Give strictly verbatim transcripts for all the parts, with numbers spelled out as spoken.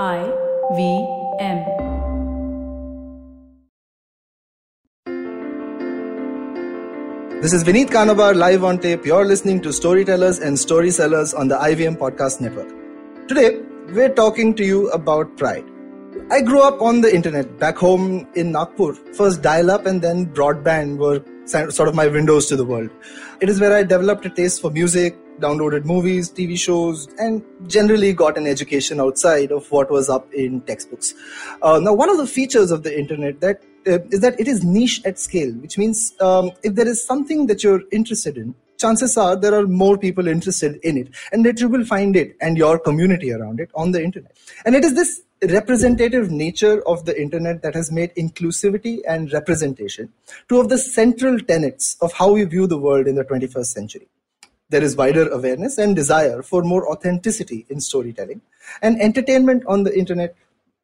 I V M. This is Vineet Kanabar live on tape. You're listening to Storytellers and Story Sellers on the I V M Podcast Network. Today, we're talking to you about pride. I grew up on the internet back home in Nagpur. First dial-up and then broadband were sort of my windows to the world. It is where I developed a taste for music, downloaded movies, T V shows, and generally got an education outside of what was up in textbooks. Uh, now, one of the features of the internet that uh, is that it is niche at scale, which means um, if there is something that you're interested in, chances are there are more people interested in it, and that you will find it and your community around it on the internet. And it is this representative nature of the internet that has made inclusivity and representation two of the central tenets of how we view the world in the twenty-first century. There is wider awareness and desire for more authenticity in storytelling, and entertainment on the internet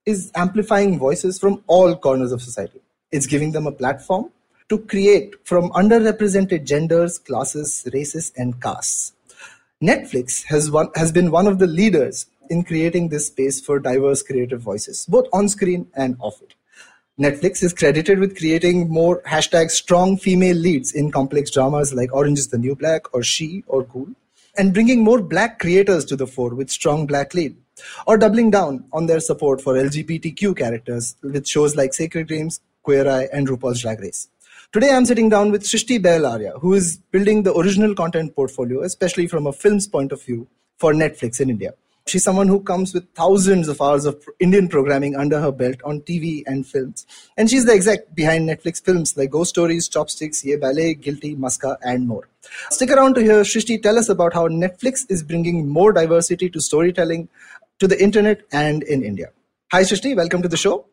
is amplifying voices from all corners of society. It's giving them a platform to create from underrepresented genders, classes, races, and castes. Netflix has, one, has been one of the leaders in creating this space for diverse creative voices, both on screen and off it. Netflix is credited with creating more hashtag strong female leads in complex dramas like Orange is the New Black or She or Ghoul, and bringing more black creators to the fore with strong black lead, or doubling down on their support for L G B T Q characters with shows like Sacred Games, Queer Eye, and RuPaul's Drag Race. Today, I'm sitting down with Srishti Behl Arya, who is building the original content portfolio, especially from a film's point of view, for Netflix in India. She's someone who comes with thousands of hours of Indian programming under her belt on T V and films. And she's the exec behind Netflix films like Ghost Stories, Chopsticks, Ye Ballet, Guilty, Maska, and more. Stick around to hear Srishti tell us about how Netflix is bringing more diversity to storytelling, to the internet, and in India. Hi, Srishti. Welcome to the show.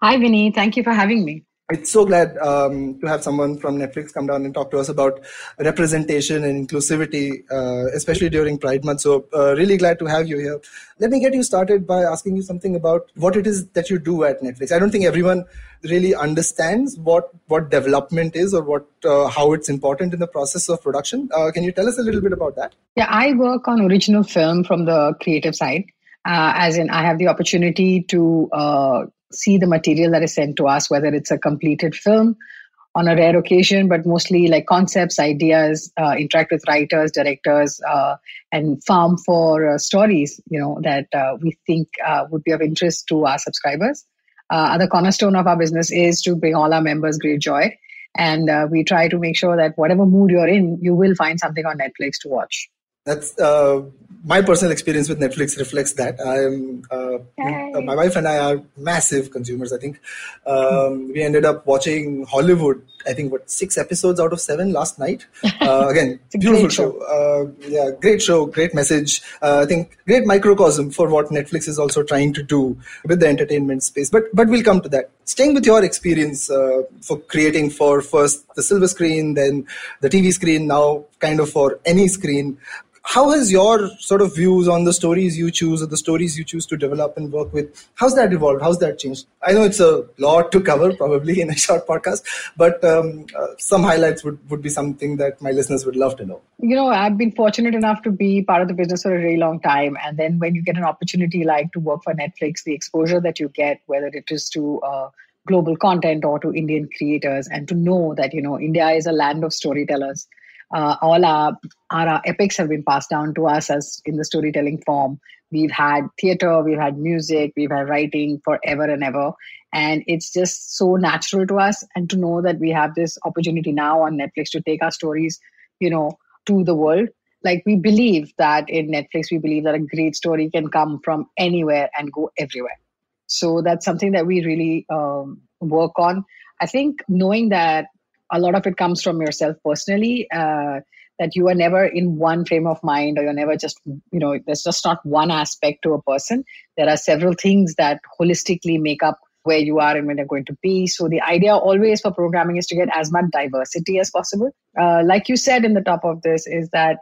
Hi, Vinny. Thank you for having me. It's so glad um, to have someone from Netflix come down and talk to us about representation and inclusivity, uh, especially during Pride Month. So uh, really glad to have you here. Let me get you started by asking you something about what it is that you do at Netflix. I don't think everyone really understands what, what development is or what uh, how it's important in the process of production. Uh, can you tell us a little bit about that? Yeah, I work on original film from the creative side, uh, as in I have the opportunity to Uh, see the material that is sent to us, whether it's a completed film on a rare occasion, but mostly like concepts, ideas, uh, interact with writers, directors, uh, and farm for uh, stories, you know, that uh, we think uh, would be of interest to our subscribers. Uh, the cornerstone of our business is to bring all our members great joy. And uh, we try to make sure that whatever mood you're in, you will find something on Netflix to watch. That's uh, my personal experience with Netflix reflects that. I'm, uh, my wife and I are massive consumers, I think. Um, mm-hmm. We ended up watching Hollywood, I think, what, six episodes out of seven last night. Uh, again, beautiful show. show. Uh, yeah, great show, great message. Uh, I think great microcosm for what Netflix is also trying to do with the entertainment space. But but we'll come to that. Staying with your experience uh, for creating for first the silver screen, then the T V screen, now kind of for any screen. How has your sort of views on the stories you choose or the stories you choose to develop and work with, how's that evolved? How's that changed? I know it's a lot to cover probably in a short podcast, but um, uh, some highlights would, would be something that my listeners would love to know. You know, I've been fortunate enough to be part of the business for a really long time. And then when you get an opportunity like to work for Netflix, the exposure that you get, whether it is to uh, global content or to Indian creators, and to know that, you know, India is a land of storytellers. Uh, all our, our, our epics have been passed down to us as in the storytelling form. We've had theater, we've had music, we've had writing forever and ever. And it's just so natural to us. And to know that we have this opportunity now on Netflix to take our stories, you know, to the world. Like we believe that in Netflix, we believe that a great story can come from anywhere and go everywhere. So that's something that we really um, work on. I think knowing that a lot of it comes from yourself personally, uh, that you are never in one frame of mind, or you're never just, you know, there's just not one aspect to a person. There are several things that holistically make up where you are and when you're going to be. So the idea always for programming is to get as much diversity as possible. Uh, like you said in the top of this is that,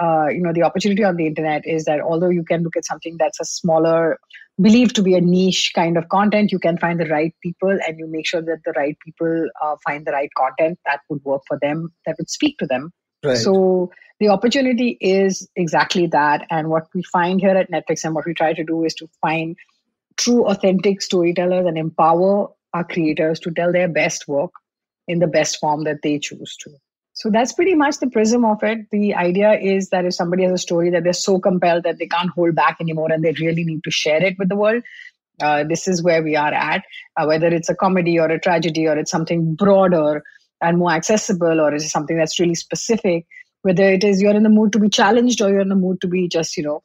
uh, you know, the opportunity on the internet is that although you can look at something that's a smaller, believed to be a niche kind of content, you can find the right people and you make sure that the right people uh, find the right content that would work for them, that would speak to them. Right. So the opportunity is exactly that. And what we find here at Netflix and what we try to do is to find true, authentic storytellers and empower our creators to tell their best work in the best form that they choose to. So that's pretty much the prism of it. The idea is that if somebody has a story that they're so compelled that they can't hold back anymore and they really need to share it with the world, uh, this is where we are at. Uh, whether it's a comedy or a tragedy or it's something broader and more accessible, or it's something that's really specific, whether it is you're in the mood to be challenged or you're in the mood to be just, you know,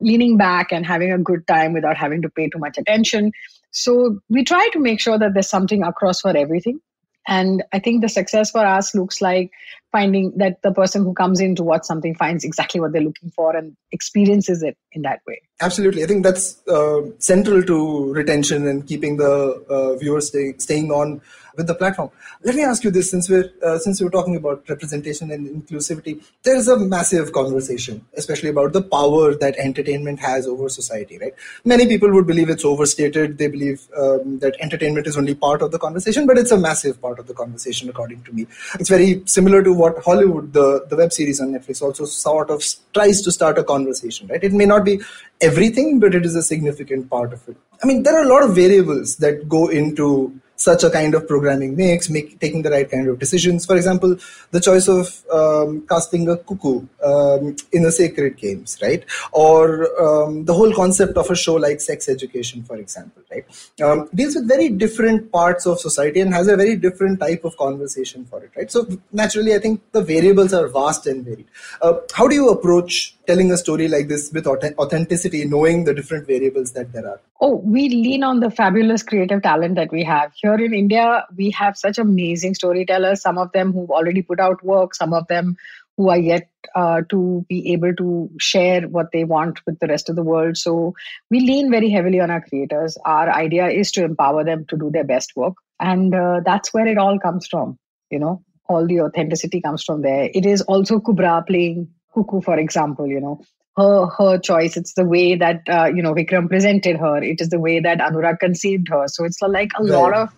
leaning back and having a good time without having to pay too much attention. So we try to make sure that there's something across for everything. And I think the success for us looks like finding that the person who comes in to watch something finds exactly what they're looking for and experiences it in that way. Absolutely. I think that's uh, central to retention and keeping the uh, viewers stay, staying on with the platform. Let me ask you this, since we're, uh, since we're talking about representation and inclusivity, there is a massive conversation, especially about the power that entertainment has over society, right? Many people would believe it's overstated. They believe um, that entertainment is only part of the conversation, but it's a massive part of the conversation, according to me. It's very similar to what Hollywood, the, the web series on Netflix, also sort of tries to start a conversation, right? It may not be everything, but it is a significant part of it. I mean, there are a lot of variables that go into such a kind of programming mix, make, taking the right kind of decisions. For example, the choice of um, casting a cuckoo um, in the Sacred Games, right? Or um, the whole concept of a show like Sex Education, for example, right? Um, deals with very different parts of society and has a very different type of conversation for it, right? So naturally, I think the variables are vast and varied. Uh, how do you approach telling a story like this with authentic- authenticity, knowing the different variables that there are? Oh, we lean on the fabulous creative talent that we have. Here in India, we have such amazing storytellers, some of them who've already put out work, some of them who are yet uh, to be able to share what they want with the rest of the world. So we lean very heavily on our creators. Our idea is to empower them to do their best work. And uh, that's where it all comes from, you know, all the authenticity comes from there. It is also Kubra playing cuckoo, for example, you know, her her choice. It's the way that, uh, you know, Vikram presented her. It is the way that Anurag conceived her. So it's like a yeah. lot of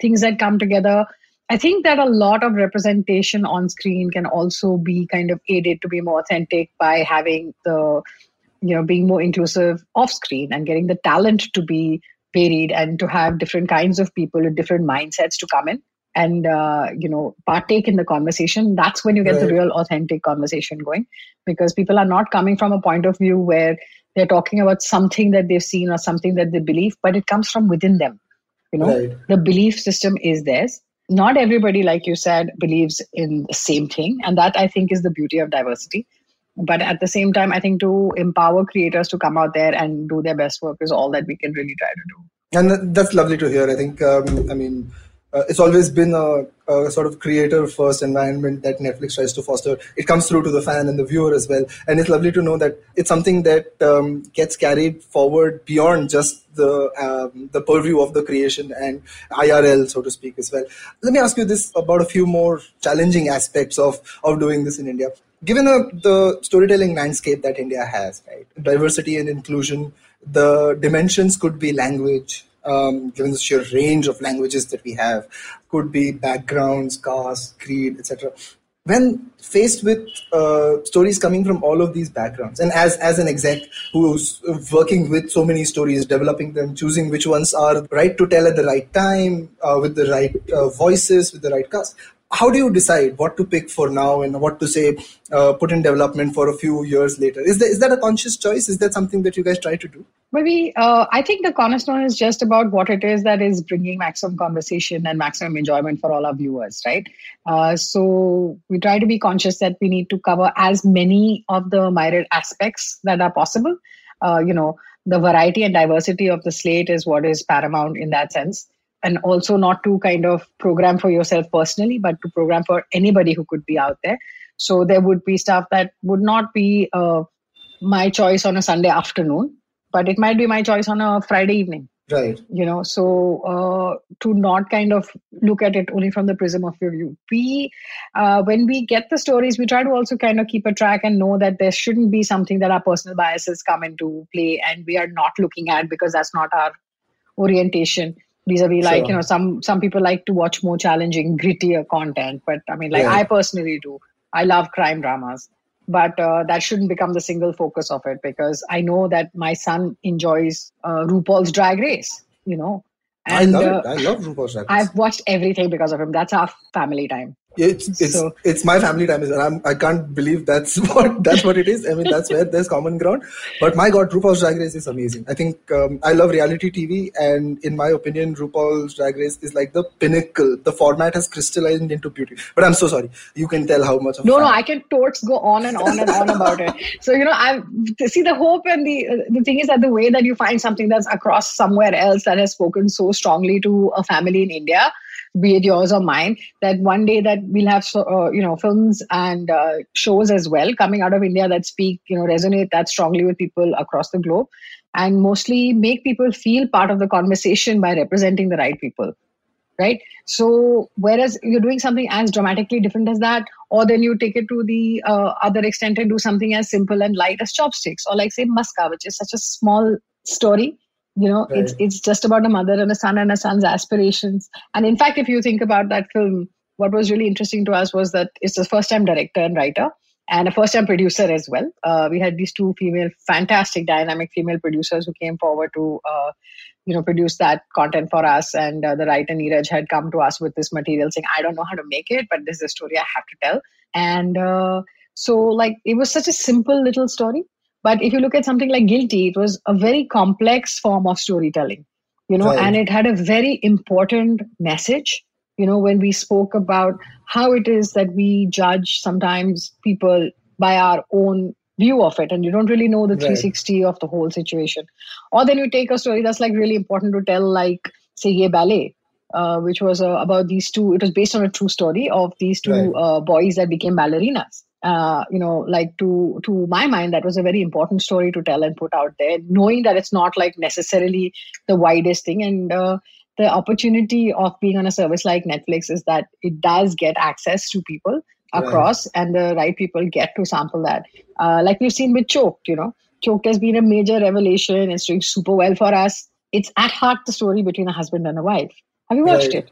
things that come together. I think that a lot of representation on screen can also be kind of aided to be more authentic by having the, you know, being more inclusive off screen and getting the talent to be varied and to have different kinds of people with different mindsets to come in and, uh, you know, partake in the conversation. That's when you get right. the real authentic conversation going, because people are not coming from a point of view where they're talking about something that they've seen or something that they believe, but it comes from within them. You know, right. the belief system is theirs. Not everybody, like you said, believes in the same thing. And that, I think, is the beauty of diversity. But at the same time, I think to empower creators to come out there and do their best work is all that we can really try to do. And that's lovely to hear. I think, um, I mean, Uh, it's always been a, a sort of creator-first environment that Netflix tries to foster. It comes through to the fan and the viewer as well. And it's lovely to know that it's something that um, gets carried forward beyond just the um, the purview of the creation and I R L, so to speak, as well. Let me ask you this about a few more challenging aspects of, of doing this in India. Given uh, the storytelling landscape that India has, right? Diversity and inclusion, the dimensions could be language, Um, given the sheer range of languages that we have, could be backgrounds, caste, creed, et cetera. When faced with uh, stories coming from all of these backgrounds, and as, as an exec who's working with so many stories, developing them, choosing which ones are right to tell at the right time, uh, with the right uh, voices, with the right cast, how do you decide what to pick for now and what to say, uh, put in development for a few years later? Is that, is that a conscious choice? Is that something that you guys try to do? Maybe, uh, I think the cornerstone is just about what it is that is bringing maximum conversation and maximum enjoyment for all our viewers, right? Uh, so we try to be conscious that we need to cover as many of the myriad aspects that are possible. Uh, you know, the variety and diversity of the slate is what is paramount in that sense. And also not to kind of program for yourself personally, but to program for anybody who could be out there. So there would be stuff that would not be uh, my choice on a Sunday afternoon, but it might be my choice on a Friday evening. Right. You know, so uh, to not kind of look at it only from the prism of your view. We, uh, when we get the stories, we try to also kind of keep a track and know that there shouldn't be something that our personal biases come into play and we are not looking at, because that's not our orientation. Vis-a-vis, like, sure. you know, some some people like to watch more challenging, grittier content. But I mean, like yeah. I personally do. I love crime dramas. But uh, that shouldn't become the single focus of it, because I know that my son enjoys uh, RuPaul's Drag Race, you know. And, I love uh, it. I love RuPaul's Drag Race. I've watched everything because of him. That's our family time. It's it's, so. it's my family time, and I'm, I can't believe that's what that's what it is. I mean, that's where there's common ground. But my God, RuPaul's Drag Race is amazing. I think um, I love reality T V, and in my opinion, RuPaul's Drag Race is like the pinnacle. The format has crystallized into beauty. But I'm so sorry. You can tell how much. Of no, fun. no, I can torts go on and on and on about it. So you know, I see the hope, and the uh, the thing is that the way that you find something that's across somewhere else that has spoken so strongly to a family in India, be it yours or mine, that one day that we'll have, uh, you know, films and uh, shows as well coming out of India that speak, you know, resonate that strongly with people across the globe, and mostly make people feel part of the conversation by representing the right people, right? So whereas you're doing something as dramatically different as that, or then you take it to the uh, other extent and do something as simple and light as Chopsticks, or like say Maska, which is such a small story. You know, right. it's it's just about a mother and a son and a son's aspirations. And in fact, if you think about that film, what was really interesting to us was that it's a first-time director and writer, and a first-time producer as well. Uh, we had these two female, fantastic, dynamic female producers who came forward to, uh, you know, produce that content for us. And uh, the writer Neeraj had come to us with this material saying, "I don't know how to make it, but this is a story I have to tell." And uh, so, like, it was such a simple little story. But if you look at something like Guilty, it was a very complex form of storytelling, you know, right. and it had a very important message, you know, when we spoke about how it is that we judge sometimes people by our own view of it. And you don't really know the three sixty right. of the whole situation. Or then you take a story that's like really important to tell, like, say, Ye Ballet, uh, which was uh, about these two, it was based on a true story of these two right. uh, boys that became ballerinas. Uh, you know, like to to my mind, that was a very important story to tell and put out there, knowing that it's not like necessarily the widest thing. And uh, the opportunity of being on a service like Netflix is that it does get access to people across, right. and the right people get to sample that. Uh, like we've seen with Choked, you know, Choked has been a major revelation. It's doing super well for us. It's at heart the story between a husband and a wife. Have you watched right. it?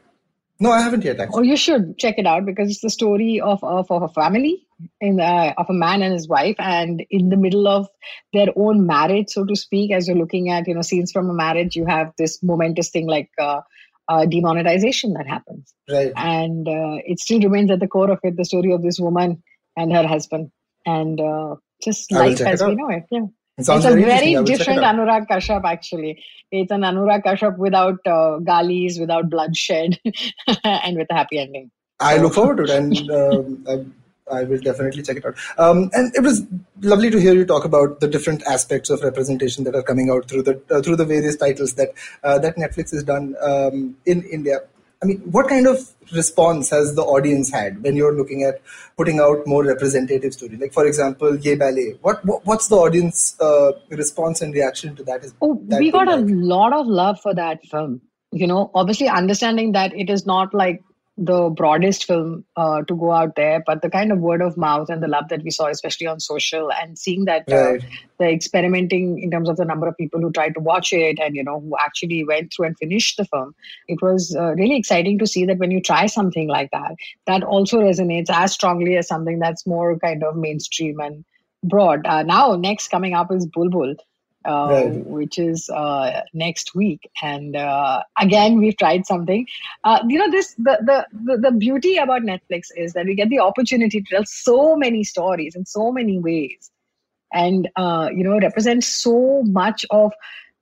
No, I haven't yet, actually. Oh, you should check it out, because it's the story of, of, of a family, in the, of a man and his wife, and in the middle of their own marriage, so to speak, as you're looking at, you know, scenes from a marriage, you have this momentous thing like uh, uh, demonetization that happens. Right. And uh, it still remains at the core of it, the story of this woman and her husband, and uh, just life as we know it. Yeah. It it's a very different Anurag Kashyap, actually. It's an Anurag Kashyap without uh, galis, without bloodshed, and with a happy ending. I so. look forward to it, and um, I, I will definitely check it out. Um, and it was lovely to hear you talk about the different aspects of representation that are coming out through the uh, through the various titles that uh, that Netflix has done um, in India. I mean, what kind of response has the audience had when you're looking at putting out more representative story? Like, for example, Ye Ballet. What, what what's the audience uh, response and reaction to that? Is oh, that we got a like? lot of love for that film. You know, obviously understanding that it is not like the broadest film uh, to go out there, but the kind of word of mouth and the love that we saw, especially on social, and seeing that right. uh, the experimenting in terms of the number of people who tried to watch it, and you know, who actually went through and finished the film, it was uh, really exciting to see that when you try something like that, that also resonates as strongly as something that's more kind of mainstream and broad. Uh, now, next coming up is Bulbul. Uh, right. which is uh, next week. And uh, again, we've tried something. Uh, you know, this the, the, the, the beauty about Netflix is that we get the opportunity to tell so many stories in so many ways, and, uh, you know, represent so much of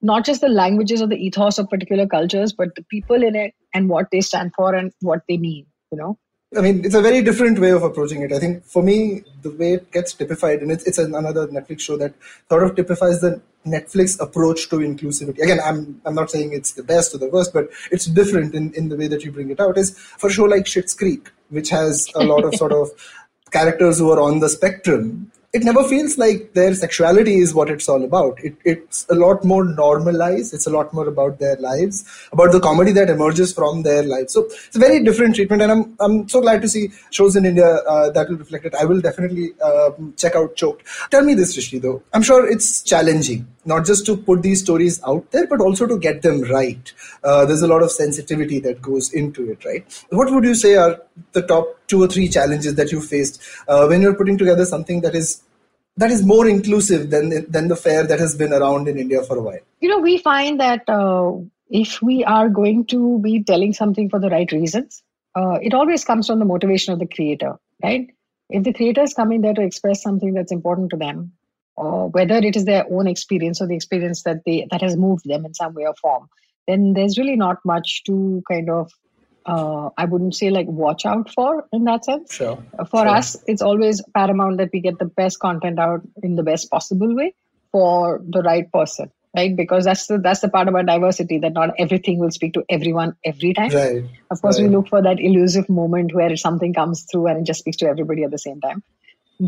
not just the languages or the ethos of particular cultures, but the people in it and what they stand for and what they mean, you know. I mean, it's a very different way of approaching it. I think for me, the way it gets typified, and it's, it's another Netflix show that sort of typifies the Netflix approach to inclusivity. Again, I'm I'm not saying it's the best or the worst, but it's different in, in the way that you bring it out. Is for a show like Schitt's Creek, which has a lot of sort of characters who are on the spectrum, it never feels like their sexuality is what it's all about. It, it's a lot more normalized. It's a lot more about their lives, about the comedy that emerges from their lives. So it's a very different treatment. And I'm I'm so glad to see shows in India uh, that will reflect it. I will definitely uh, check out Choked. Tell me this, Srishti, though. I'm sure it's challenging not just to put these stories out there, but also to get them right. Uh, there's a lot of sensitivity that goes into it, right? What would you say are the top two or three challenges that you faced uh, when you're putting together something that is that is more inclusive than than the fair that has been around in India for a while? You know, we find that uh, if we are going to be telling something for the right reasons, uh, it always comes from the motivation of the creator, right? If the creator is coming there to express something that's important to them, or whether it is their own experience or the experience that they that has moved them in some way or form, then there's really not much to kind of, uh, I wouldn't say like watch out for in that sense. Sure. For sure. us, it's always paramount that we get the best content out in the best possible way for the right person, right? Because that's the, that's the part about diversity, that not everything will speak to everyone every time. Right. Of course, right. we look for that elusive moment where something comes through and it just speaks to everybody at the same time.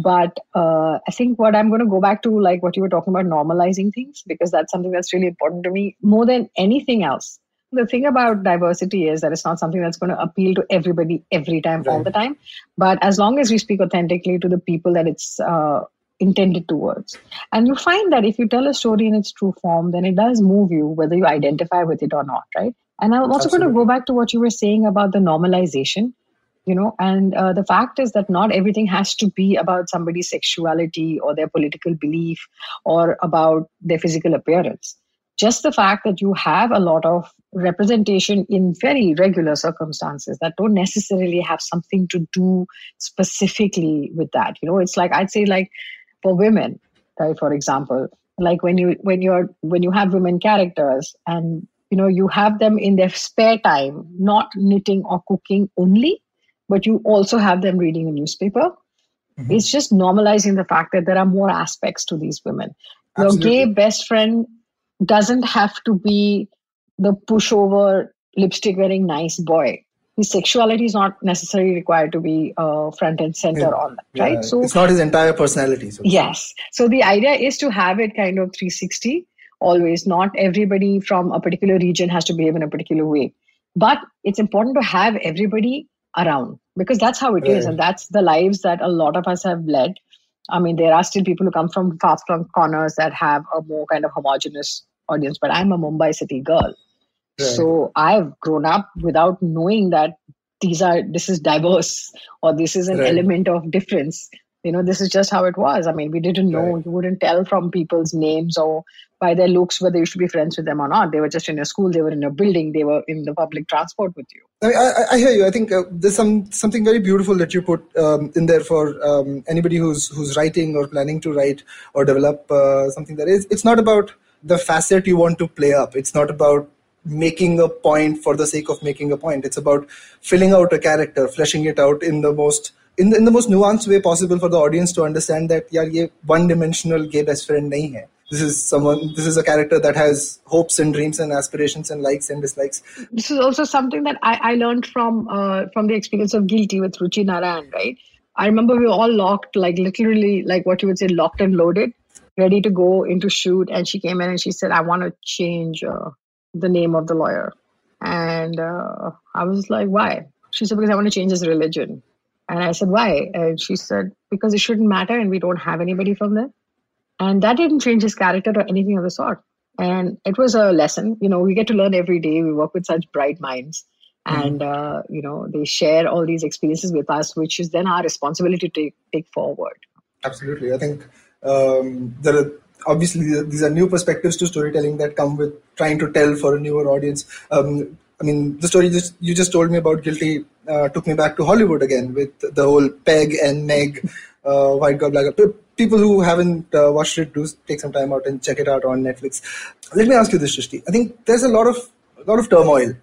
But uh, I think what I'm going to go back to, like what you were talking about, normalizing things, because that's something that's really important to me more than anything else. The thing about diversity is that it's not something that's going to appeal to everybody every time, right. all the time. But as long as we speak authentically to the people that it's uh, intended towards. And you find that if you tell a story in its true form, then it does move you, whether you identify with it or not, right? And I'm also Absolutely. going to go back to what you were saying about the normalization. You know, and uh, the fact is that not everything has to be about somebody's sexuality or their political belief or about their physical appearance. Just the fact that you have a lot of representation in very regular circumstances that don't necessarily have something to do specifically with that. You know, it's like, I'd say like for women, right, for example, like when you, when you're, when you have women characters and, you know, you have them in their spare time, not knitting or cooking only, but you also have them reading a newspaper. Mm-hmm. It's just normalizing the fact that there are more aspects to these women. Absolutely. Your gay best friend doesn't have to be the pushover, lipstick-wearing nice boy. His sexuality is not necessarily required to be uh, front and center yeah. on that, right? Yeah. So it's not his entire personality. So yes. So the idea is to have it kind of three sixty always. Not everybody from a particular region has to behave in a particular way. But it's important to have everybody around, because that's how it right. is, and that's the lives that a lot of us have led. I mean, there are still people who come from far flung corners that have a more kind of homogenous audience, but I'm a Mumbai city girl, right. so I've grown up without knowing that these are this is diverse or this is an right. element of difference. You know, this is just how it was. I mean, we didn't know. Right. You wouldn't tell from people's names or by their looks whether you should be friends with them or not. They were just in your school. They were in your building. They were in the public transport with you. I, I, I hear you. I think uh, there's some something very beautiful that you put um, in there for um, anybody who's who's writing or planning to write or develop uh, something that is. It's not about the facet you want to play up. It's not about making a point for the sake of making a point. It's about filling out a character, fleshing it out in the most In the, in the most nuanced way possible for the audience to understand that yaar, ye one-dimensional gay best friend nahi hai. This is someone, this is a character that has hopes and dreams and aspirations and likes and dislikes. This is also something that I, I learned from uh, from the experience of Guilty with Ruchi Narayan, right? I remember we were all locked, like literally, like what you would say, locked and loaded, ready to go into shoot. And she came in and she said, I want to change uh, the name of the lawyer. And uh, I was like, why? She said, because I want to change his religion. And I said, why? And she said, because it shouldn't matter and we don't have anybody from there. And that didn't change his character or anything of the sort. And it was a lesson. You know, we get to learn every day. We work with such bright minds. Mm. And, uh, you know, they share all these experiences with us, which is then our responsibility to take, take forward. Absolutely. I think um, there are obviously these are new perspectives to storytelling that come with trying to tell for a newer audience. Um, I mean, the story just, you just told me about Guilty uh, took me back to Hollywood again with the whole Peg and Meg, uh, White Girl, Black Girl. People who haven't uh, watched it, do take some time out and check it out on Netflix. Let me ask you this, Srishti. I think there's a lot of a lot of turmoil,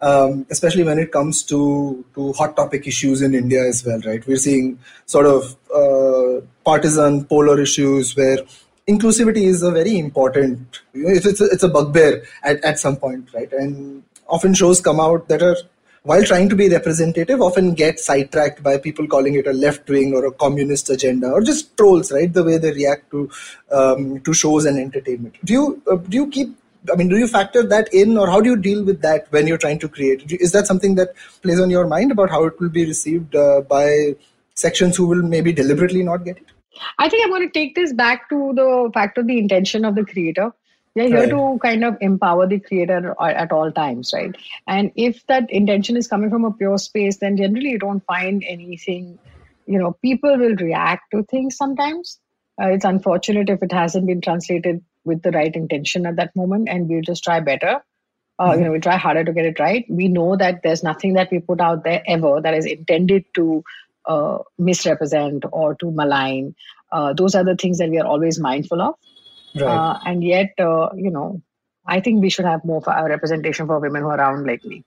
um, especially when it comes to, to hot topic issues in India as well, right? We're seeing sort of uh, partisan, polar issues where inclusivity is a very important, you know, it's, it's, a, it's a bugbear at, at some point, right? And often shows come out that are, while trying to be representative, often get sidetracked by people calling it a left-wing or a communist agenda or just trolls, right? The way they react to um, to shows and entertainment. Do you uh, do you keep, I mean, do you factor that in, or how do you deal with that when you're trying to create? Is that something that plays on your mind about how it will be received uh, by sections who will maybe deliberately not get it? I think I want to take this back to the fact of the intention of the creator. We're here right. to kind of empower the creator at all times, right? And if that intention is coming from a pure space, then generally you don't find anything, you know, people will react to things sometimes. Uh, it's unfortunate if it hasn't been translated with the right intention at that moment, and we'll just try better. Uh, mm-hmm. You know, we try harder to get it right. We know that there's nothing that we put out there ever that is intended to uh, misrepresent or to malign. Uh, those are the things that we are always mindful of. Right. Uh, and yet, uh, you know, I think we should have more for our representation for women who are round like me.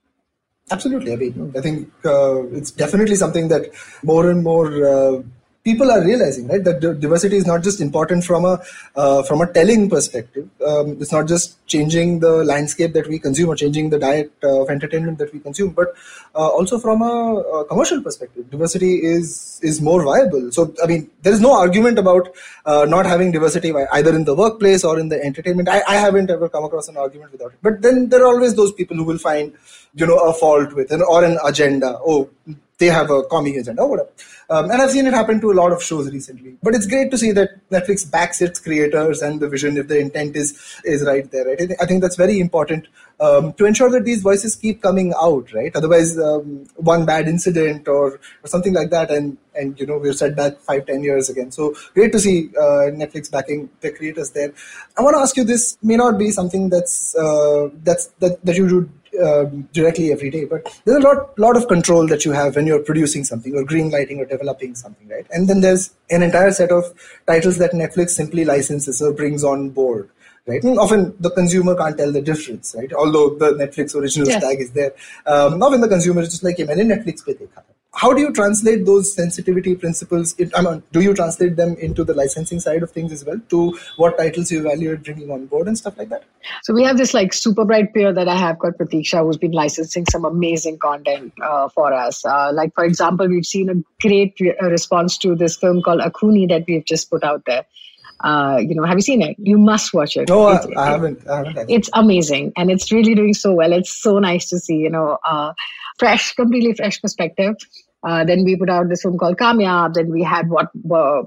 Absolutely. I mean, I think uh, it's definitely something that more and more uh, people are realizing, right? That d- diversity is not just important from a uh, from a telling perspective. Um, it's not just changing the landscape that we consume or changing the diet uh, of entertainment that we consume, but uh, also from a, a commercial perspective, diversity is is more viable. So, I mean, there is no argument about uh, not having diversity either in the workplace or in the entertainment. I, I haven't ever come across an argument without it. But then there are always those people who will find, you know, a fault with an or an agenda. Oh, they have a commie agenda or whatever. Um, and I've seen it happen to a lot of shows recently. But it's great to see that Netflix backs its creators and the vision if the intent is is right there. Right? I think that's very important um, to ensure that these voices keep coming out. Right? Otherwise, um, one bad incident or, or something like that, and and you know we're set back five, ten years again. So great to see uh, Netflix backing the creators there. I want to ask you: this may not be something that's uh, that's that that you do Uh, directly every day, but there's a lot lot of control that you have when you're producing something or green lighting or developing something, right? And then there's an entire set of titles that Netflix simply licenses or brings on board, right? And often the consumer can't tell the difference, right? Although the Netflix original yes. tag is there. Um, often the consumer is just like, "Maine Netflix pe dekha." How do you translate those sensitivity principles? It, I mean, do you translate them into the licensing side of things as well, to what titles you evaluate bringing on board and stuff like that? So we have this like super bright peer that I have called Pratiksha, who's been licensing some amazing content uh, for us. Uh, like, for example, we've seen a great re- response to this film called Akuni that we've just put out there. Uh, you know, have you seen it? You must watch it. No, it, I, I, it, haven't, I haven't. It's amazing. And it's really doing so well. It's so nice to see, you know, uh, fresh, completely fresh perspective. Uh, then we put out this film called Kamyab. Then we had what uh,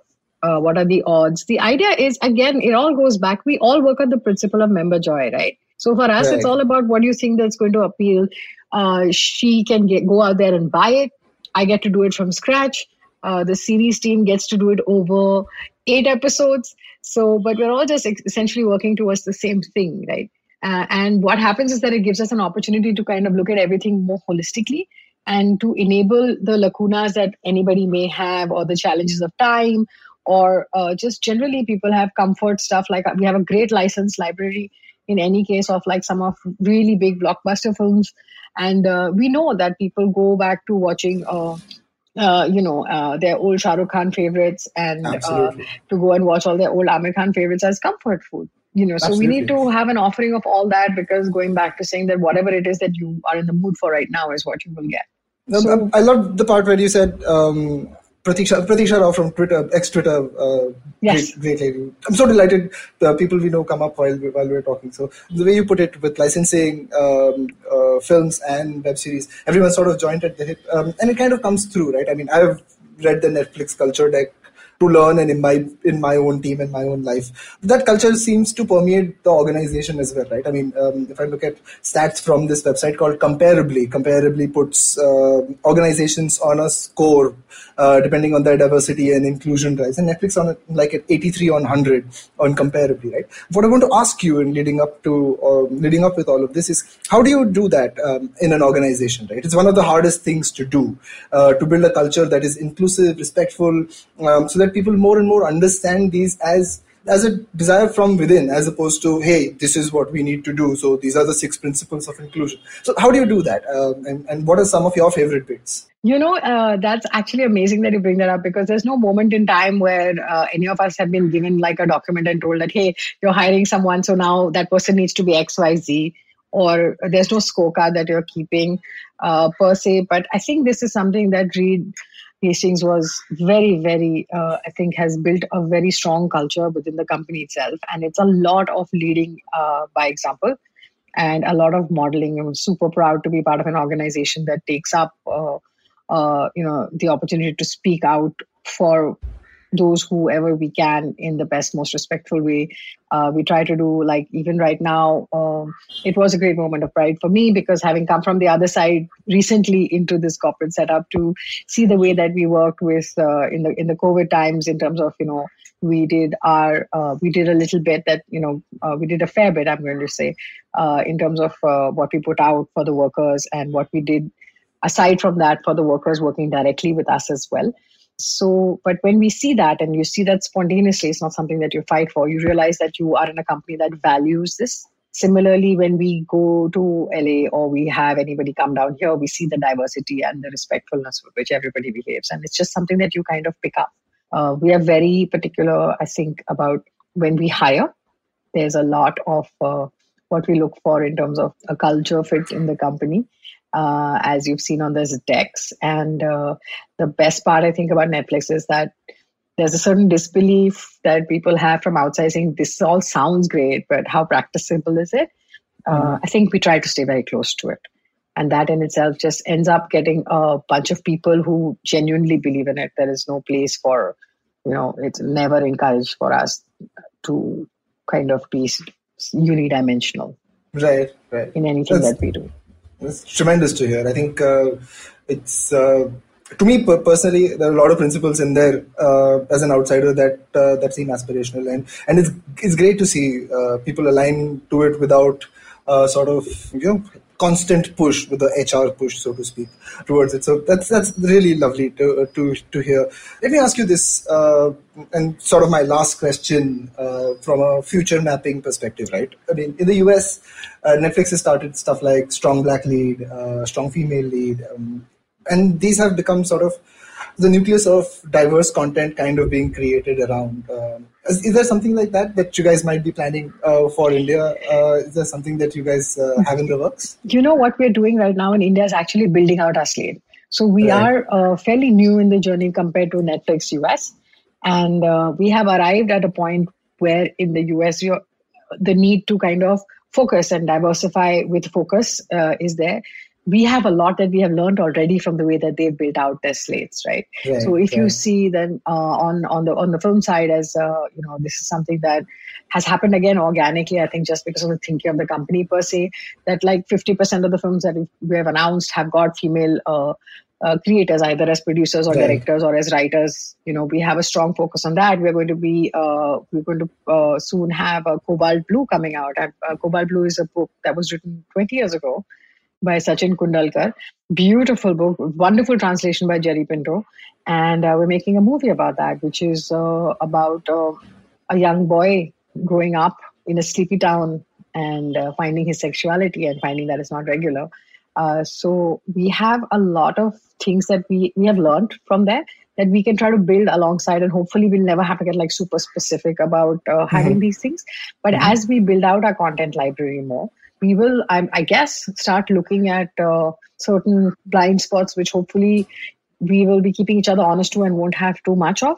uh, what are the odds? The idea is, again, it all goes back. We all work on the principle of member joy, right? So for us, right. it's all about what do you think that's going to appeal. Uh, she can get, go out there and buy it. I get to do it from scratch. Uh, the series team gets to do it over eight episodes. So, but we're all just essentially working towards the same thing, right? Uh, and what happens is that it gives us an opportunity to kind of look at everything more holistically, and to enable the lacunas that anybody may have, or the challenges of time, or uh, just generally people have comfort stuff. Like, we have a great license library in any case of like some of really big blockbuster films. And uh, we know that people go back to watching, uh, uh, you know, uh, their old Shah Rukh Khan favorites, and uh, to go and watch all their old Aamir Khan favorites as comfort food. You know, so Absolutely. we need to have an offering of all that, because going back to saying that whatever it is that you are in the mood for right now is what you will get. No, so, I love the part where you said um, Pratiksha, Pratiksha Rao from Twitter, ex-Twitter, uh, yes. great, great lady. I'm so delighted the people we know come up while, while we're talking. So the way you put it with licensing um, uh, films and web series, everyone's sort of joined at the hip. Um, and it kind of comes through, right? I mean, I've read the Netflix culture deck to learn, and in my in my own team and my own life, that culture seems to permeate the organization as well, right? I mean, um, if I look at stats from this website called Comparably, Comparably puts uh, organizations on a score uh, depending on their diversity and inclusion drives, and Netflix on a, like at eighty-three on one hundred on Comparably, right? What I want to ask you in leading up to or leading up with all of this is, how do you do that um, in an organization, right? It's one of the hardest things to do uh, to build a culture that is inclusive, respectful, um, so that people more and more understand these as as a desire from within, as opposed to, hey, this is what we need to do, so these are the six principles of inclusion. So how do you do that? Um, and, and what are some of your favorite bits? You know, uh, that's actually amazing that you bring that up, because there's no moment in time where uh, any of us have been given like a document and told that, hey, you're hiring someone, so now that person needs to be X Y Z, or there's no scorecard that you're keeping uh, per se. But I think this is something that Reed Hastings was very, very, uh, I think, has built a very strong culture within the company itself. And it's a lot of leading uh, by example and a lot of modeling. I'm super proud to be part of an organization that takes up, uh, uh, you know, the opportunity to speak out for those whoever we can in the best, most respectful way. Uh, we try to do, like, even right now, um, it was a great moment of pride for me, because having come from the other side recently into this corporate setup, to see the way that we worked with uh, in the in the COVID times, in terms of, you know, we did our uh, we did a little bit that, you know, uh, we did a fair bit, I'm going to say, uh, in terms of uh, what we put out for the workers and what we did aside from that for the workers working directly with us as well. So, but when we see that, and you see that spontaneously, it's not something that you fight for, you realize that you are in a company that values this. Similarly, when we go to L A or we have anybody come down here, we see the diversity and the respectfulness with which everybody behaves. And it's just something that you kind of pick up. Uh, we are very particular, I think, about when we hire. There's a lot of uh, what we look for in terms of a culture fit in the company. Uh, as you've seen on those decks. And uh, the best part, I think, about Netflix is that there's a certain disbelief that people have from outside saying, this all sounds great, but how practicable is it? Uh, mm-hmm. I think we try to stay very close to it. And that in itself just ends up getting a bunch of people who genuinely believe in it. There is no place for, you know, it's never encouraged for us to kind of be unidimensional. Right, right. In anything That's- that we do. It's tremendous to hear. I think uh, it's, uh, to me personally, there are a lot of principles in there uh, as an outsider that uh, that seem aspirational. And, and it's it's great to see uh, people align to it without uh, sort of, you know, constant push, with the H R push, so to speak, towards it. So that's that's really lovely to to, to hear. Let me ask you this, uh, and sort of my last question uh, from a future mapping perspective, right? I mean, in the U S, uh, Netflix has started stuff like Strong Black Lead, uh, Strong Female Lead, um, and these have become sort of the nucleus of diverse content kind of being created around. Um, is, is there something like that that you guys might be planning uh, for India? Uh, is there something that you guys uh, have in the works? You know, what we're doing right now in India is actually building out our slate. So we right. are uh, fairly new in the journey compared to Netflix U S. And uh, we have arrived at a point where in the U S, you're, the need to kind of focus and diversify with focus uh, is there. We have a lot that we have learned already from the way that they've built out their slates, right? right so if right. you see then uh, on on the on the film side, as uh, you know, this is something that has happened again organically, I think, just because of the thinking of the company per se, that like fifty percent of the films that we have announced have got female uh, uh, creators, either as producers or right. directors or as writers. You know, we have a strong focus on that. We're going to be uh, we're going to uh, soon have a Cobalt Blue coming out. And, uh, Cobalt Blue is a book that was written twenty years ago by Sachin Kundalkar. Beautiful book, wonderful translation by Jerry Pinto. And uh, we're making a movie about that, which is uh, about uh, a young boy growing up in a sleepy town and uh, finding his sexuality and finding that it's not regular. Uh, so we have a lot of things that we, we have learned from there that we can try to build alongside, and hopefully we'll never have to get like super specific about uh, having mm-hmm. these things. But mm-hmm. as we build out our content library more, we will, I, I guess, start looking at uh, certain blind spots, which hopefully we will be keeping each other honest to and won't have too much of.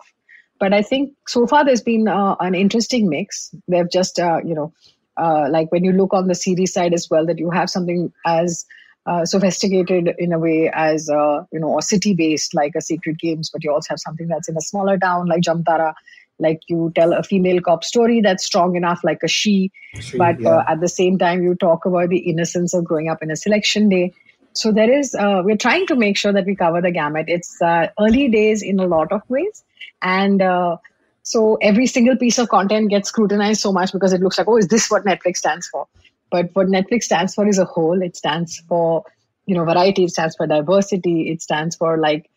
But I think so far there's been uh, an interesting mix. They've just, uh, you know, uh, like when you look on the series side as well, that you have something as uh, sophisticated in a way as, uh, you know, or city-based like a Sacred Games, but you also have something that's in a smaller town like Jamtara. Like you tell a female cop story that's strong enough, like a she, she but yeah. uh, at the same time, you talk about the innocence of growing up in a selection day. So there is, uh, we're trying to make sure that we cover the gamut. It's uh, early days in a lot of ways. And uh, so every single piece of content gets scrutinized so much because it looks like, oh, is this what Netflix stands for? But what Netflix stands for is a whole. It stands for, you know, variety. It stands for diversity. It stands for like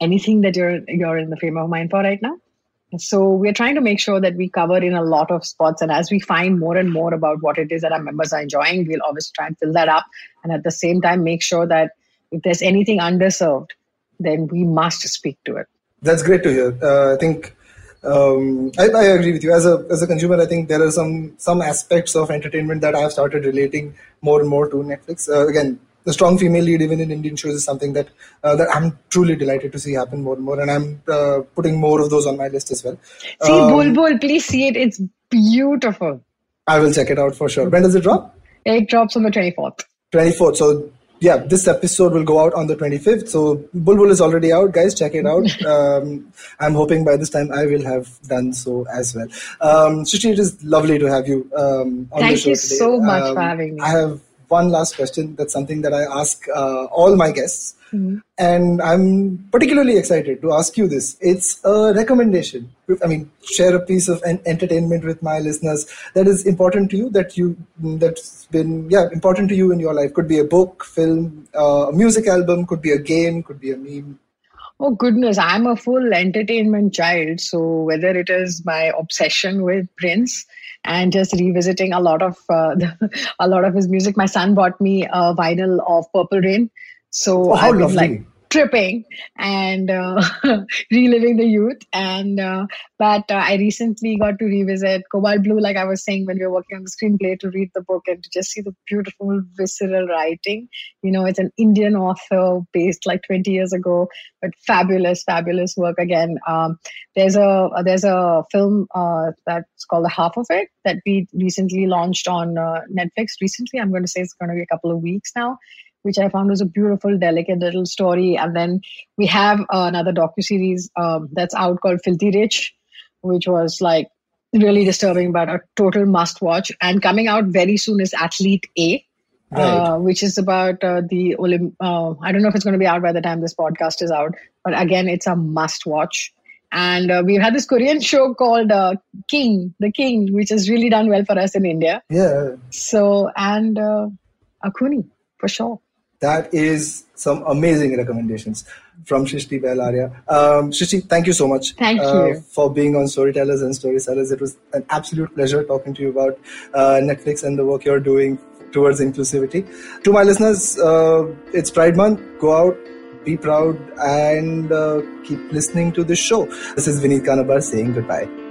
anything that you're you're in the frame of mind for right now. So we're trying to make sure that we cover in a lot of spots. And as we find more and more about what it is that our members are enjoying, we'll obviously try and fill that up. And at the same time, make sure that if there's anything underserved, then we must speak to it. That's great to hear. Uh, I think um, I, I agree with you. As a as a consumer, I think there are some, some aspects of entertainment that I have started relating more and more to Netflix. Uh, again, the strong female lead, even in Indian shows, is something that uh, that I'm truly delighted to see happen more and more. And I'm uh, putting more of those on my list as well. See, um, Bulbul, please see it. It's beautiful. I will check it out for sure. When does it drop? It drops on the twenty-fourth. twenty-fourth. So yeah, this episode will go out on the twenty-fifth. So Bulbul is already out, guys. Check it out. Um, I'm hoping by this time I will have done so as well. Um, Srishti, it is lovely to have you um, on Thank the show Thank you today. so much um, for having me. I have one last question. That's something that I ask uh, all my guests. Mm-hmm. And I'm particularly excited to ask you this. It's a recommendation. I mean, share a piece of an entertainment with my listeners that is important to you, that you that's been yeah important to you in your life. Could be a book, film, uh, a music album, could be a game, could be a meme. Oh goodness, I'm a full entertainment child. So whether it is my obsession with Prince and just revisiting a lot of uh, a lot of his music, my son bought me a vinyl of Purple Rain. So oh, I was like tripping and uh, reliving the youth. And uh, but uh, I recently got to revisit Cobalt Blue, like I was saying, when we were working on the screenplay, to read the book and to just see the beautiful visceral writing. You know, it's an Indian author based like twenty years ago, but fabulous, fabulous work again. Um, there's a there's a film uh, that's called The Half of It that we recently launched on uh, Netflix. Recently, I'm going to say it's going to be a couple of weeks now, which I found was a beautiful, delicate little story. And then we have uh, another docuseries um, that's out called Filthy Rich, which was like really disturbing, but a total must-watch. And coming out very soon is Athlete A, right. uh, which is about uh, the Olymp. Uh, I don't know if it's going to be out by the time this podcast is out, but again, it's a must-watch. And uh, we've had this Korean show called uh, King, The King, which has really done well for us in India. Yeah. So, and uh, Akuni, for sure. That is some amazing recommendations from Srishti Behl Arya. Um, Srishti, thank you so much thank uh, you. for being on Storytellers and Storysellers. It was an absolute pleasure talking to you about uh, Netflix and the work you're doing towards inclusivity. To my listeners, uh, it's Pride Month. Go out, be proud, and uh, keep listening to this show. This is Vineet Kanabar saying goodbye.